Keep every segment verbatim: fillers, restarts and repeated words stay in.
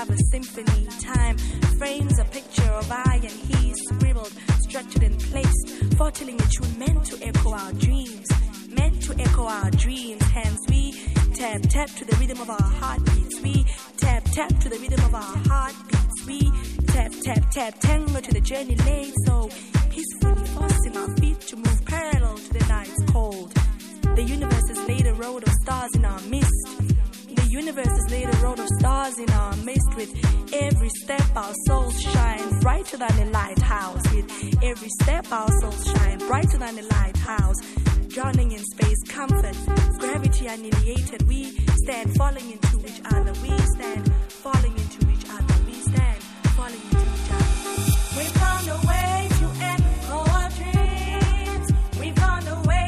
have a symphony. Time frames a picture of I and he, scribbled, structured and placed, foretelling a tune meant to echo our dreams, meant to echo our dreams. Hence we tap tap to the rhythm of our heartbeats. We tap tap to the rhythm of our heartbeats. We tap tap tap tango to the journey laid so peacefully, forcing our feet to move parallel to the night's cold. The universe has laid a road of stars in our midst. The universe has laid a road of stars in our midst. With every step our souls shine brighter than a lighthouse. With every step our souls shine brighter than a lighthouse. Drowning in space comfort, gravity annihilated, we stand falling into each other. We stand falling into each other. We stand falling into each other. We found a way to end our dreams. We found a way.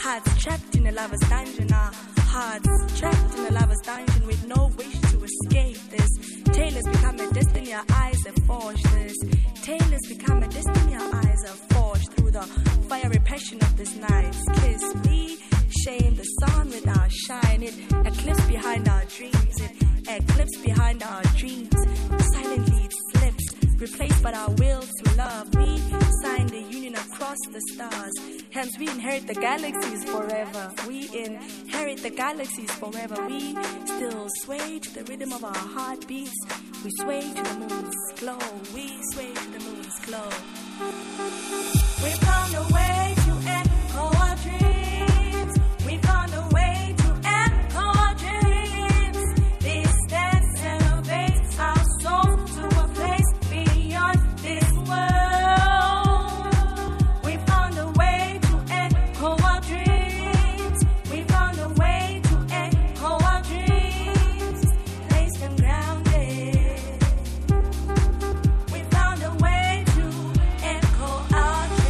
Hearts trapped in a lover's dungeon, our hearts trapped in a lover's dungeon with no wish to escape. This tale has become a destiny our eyes have forged. This tale has become a destiny our eyes have forged through the fiery passion of this night's kiss. We shame the sun with our shine, it eclipse behind our dreams, it eclipse behind our dreams. Silently it slips, replaced by our will to love. We sign the union across the stars. Hence we inherit the galaxies forever. We inherit the galaxies forever. We still sway to the rhythm of our heartbeats. We sway to the moon's glow. We sway to the moon's glow. We found a way to echo our dreams. We found a way to echo our dreams. This dance elevates our soul to a place beyond this world. Grounded. We found a way to echo our dreams.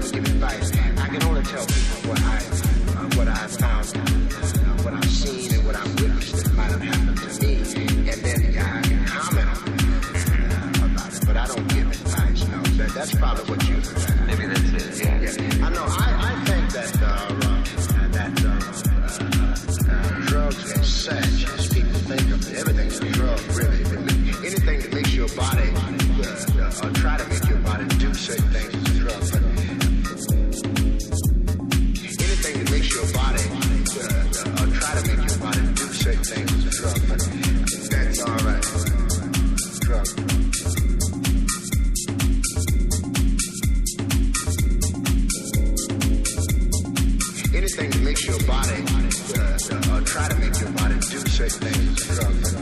never give advice. I can only tell people what I, uh, what I've found, uh, what I've seen, and what I've witnessed that might have happened to me, and then I can comment on it, uh, about it. But I don't give advice. No, that, that's probably what you. Maybe that's it. Yeah. yeah. I know. I, I think that uh, uh, that uh, uh, uh, drugs and sex, as people think of it, everything's a drug, really. Anything that makes your body uh, or try to make your body do certain things is a drug. But anything that makes your body uh, or try to make your body do certain things is a drug. But that's all right. Drug. Anything that makes your body uh, or try to make your body do certain things is a drug. But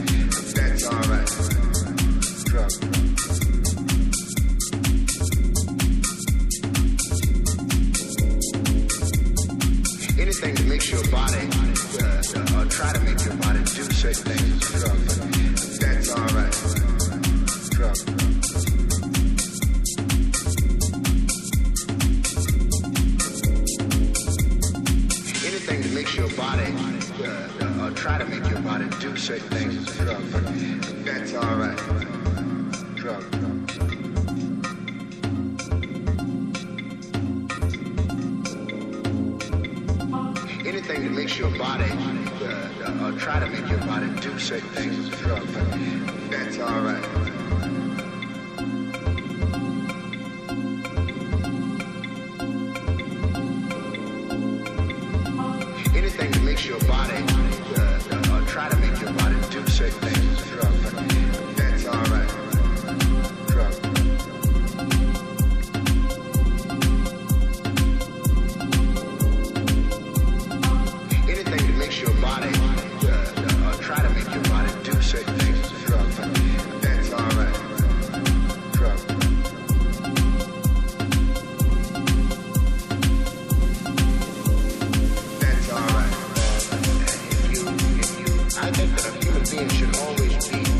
that's all right. Drug. Anything that makes your body uh, or try to make your body do certain things is a drug. That's all right. Drug. Anything that makes your body uh, or try to make your body do certain things is a drug. That's all right. Drug. Anything that makes your body uh, or try to make your body do certain things is a drug, but that's all right. Anything that makes your body uh, or try to make your body do certain things is a drug, but that's all right. That's all right. That's all right. If you, if you, I think that a human being should always be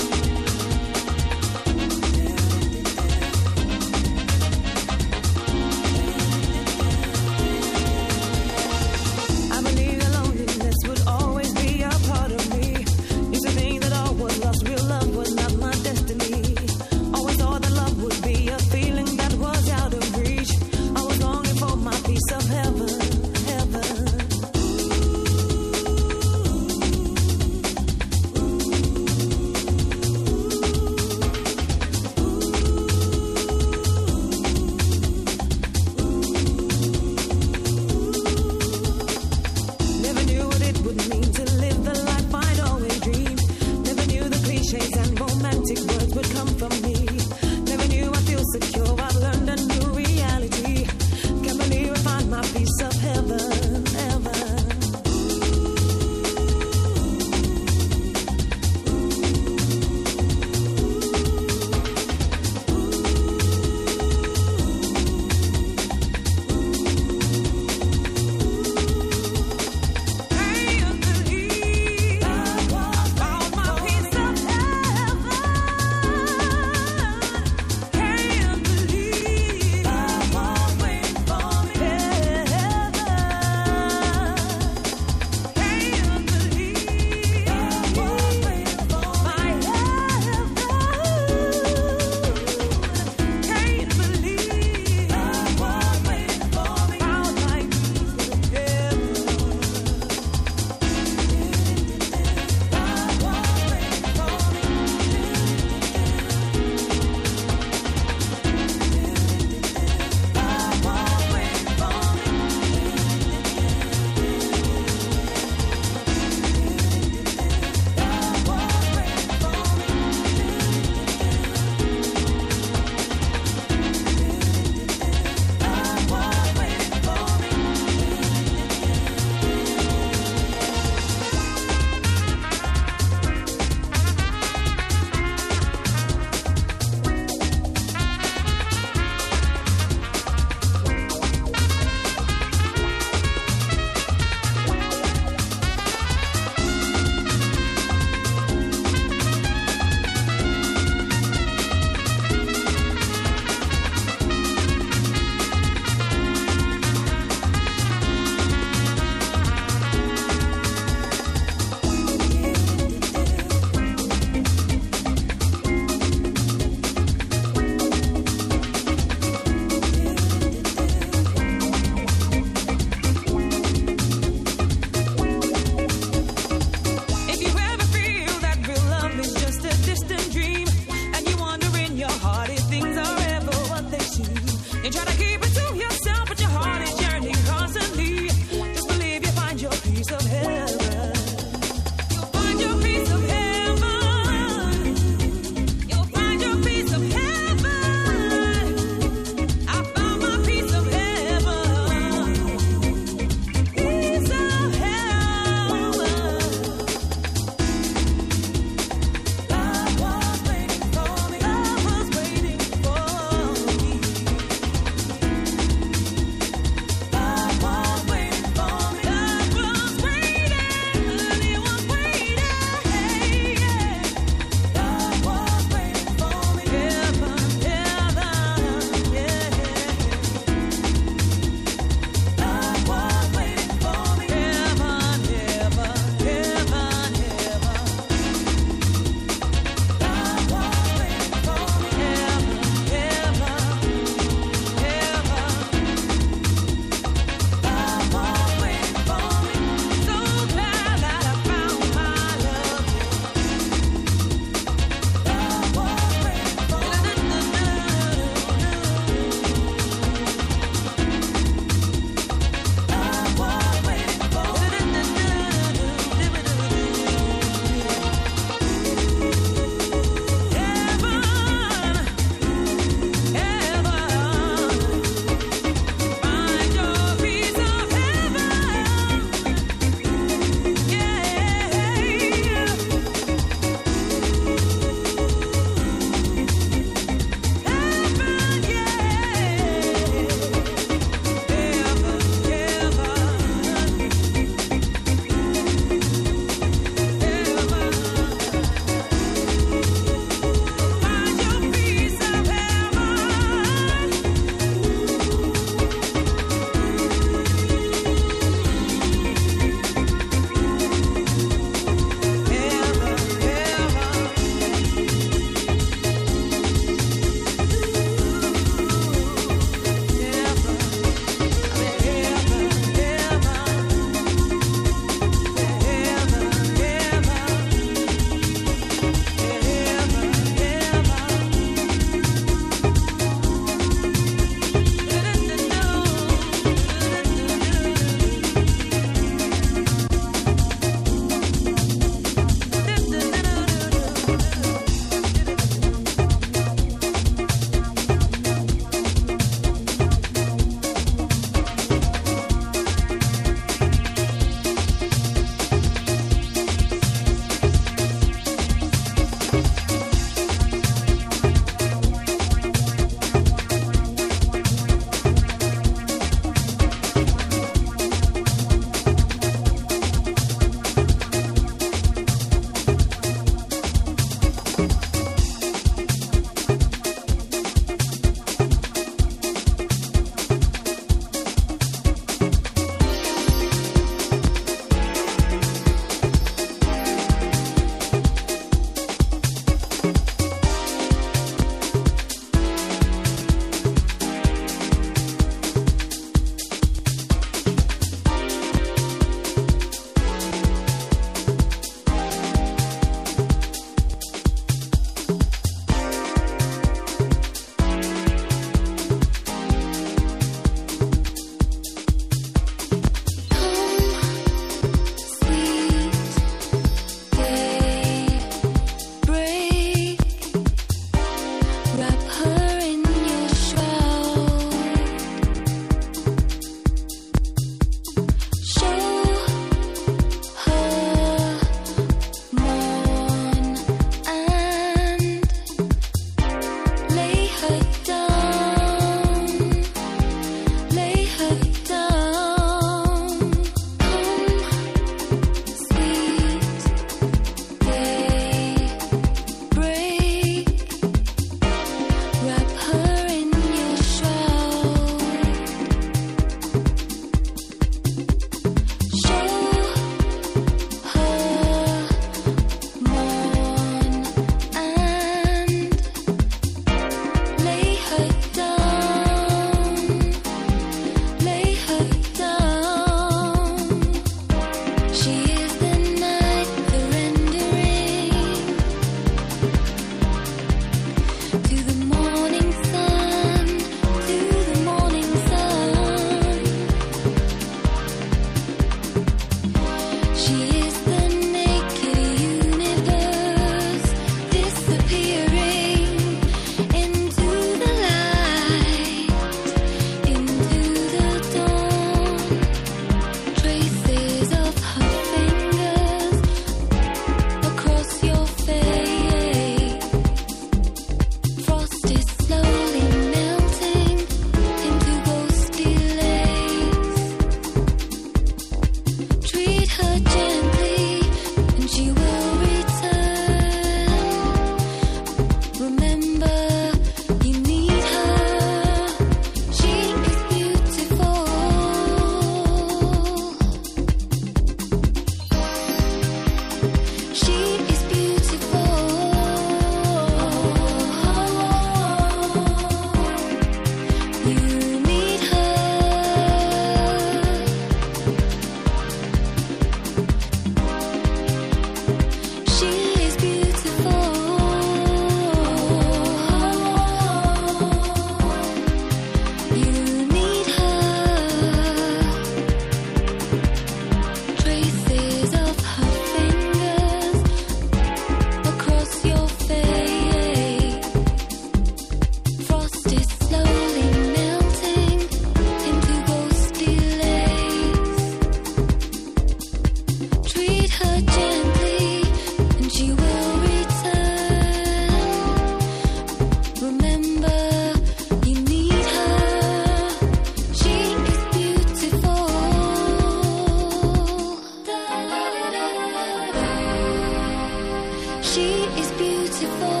She is beautiful.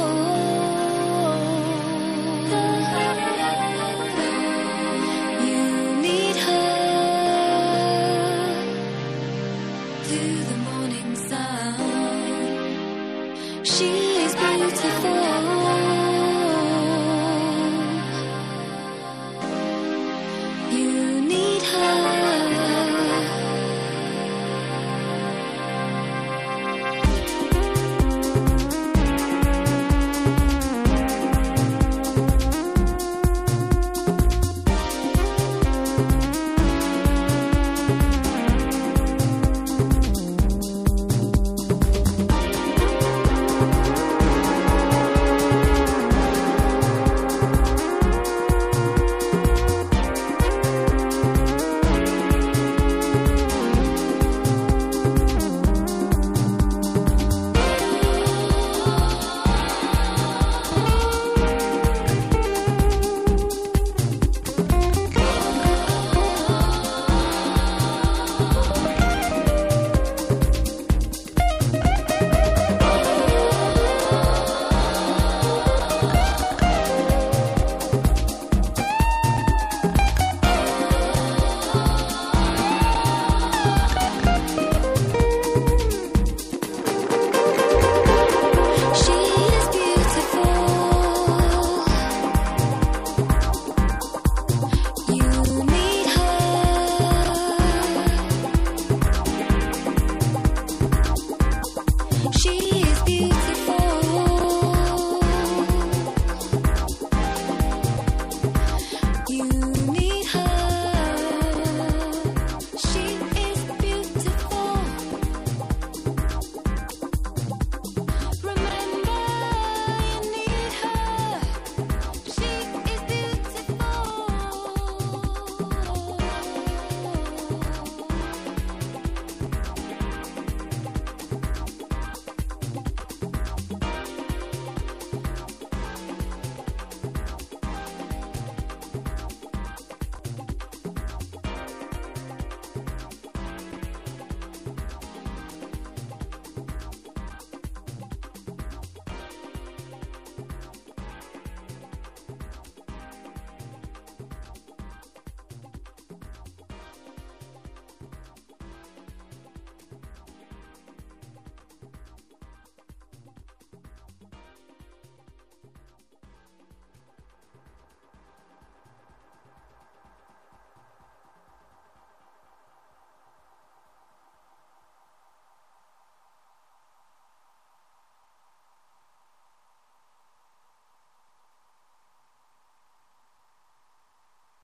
She is beautiful.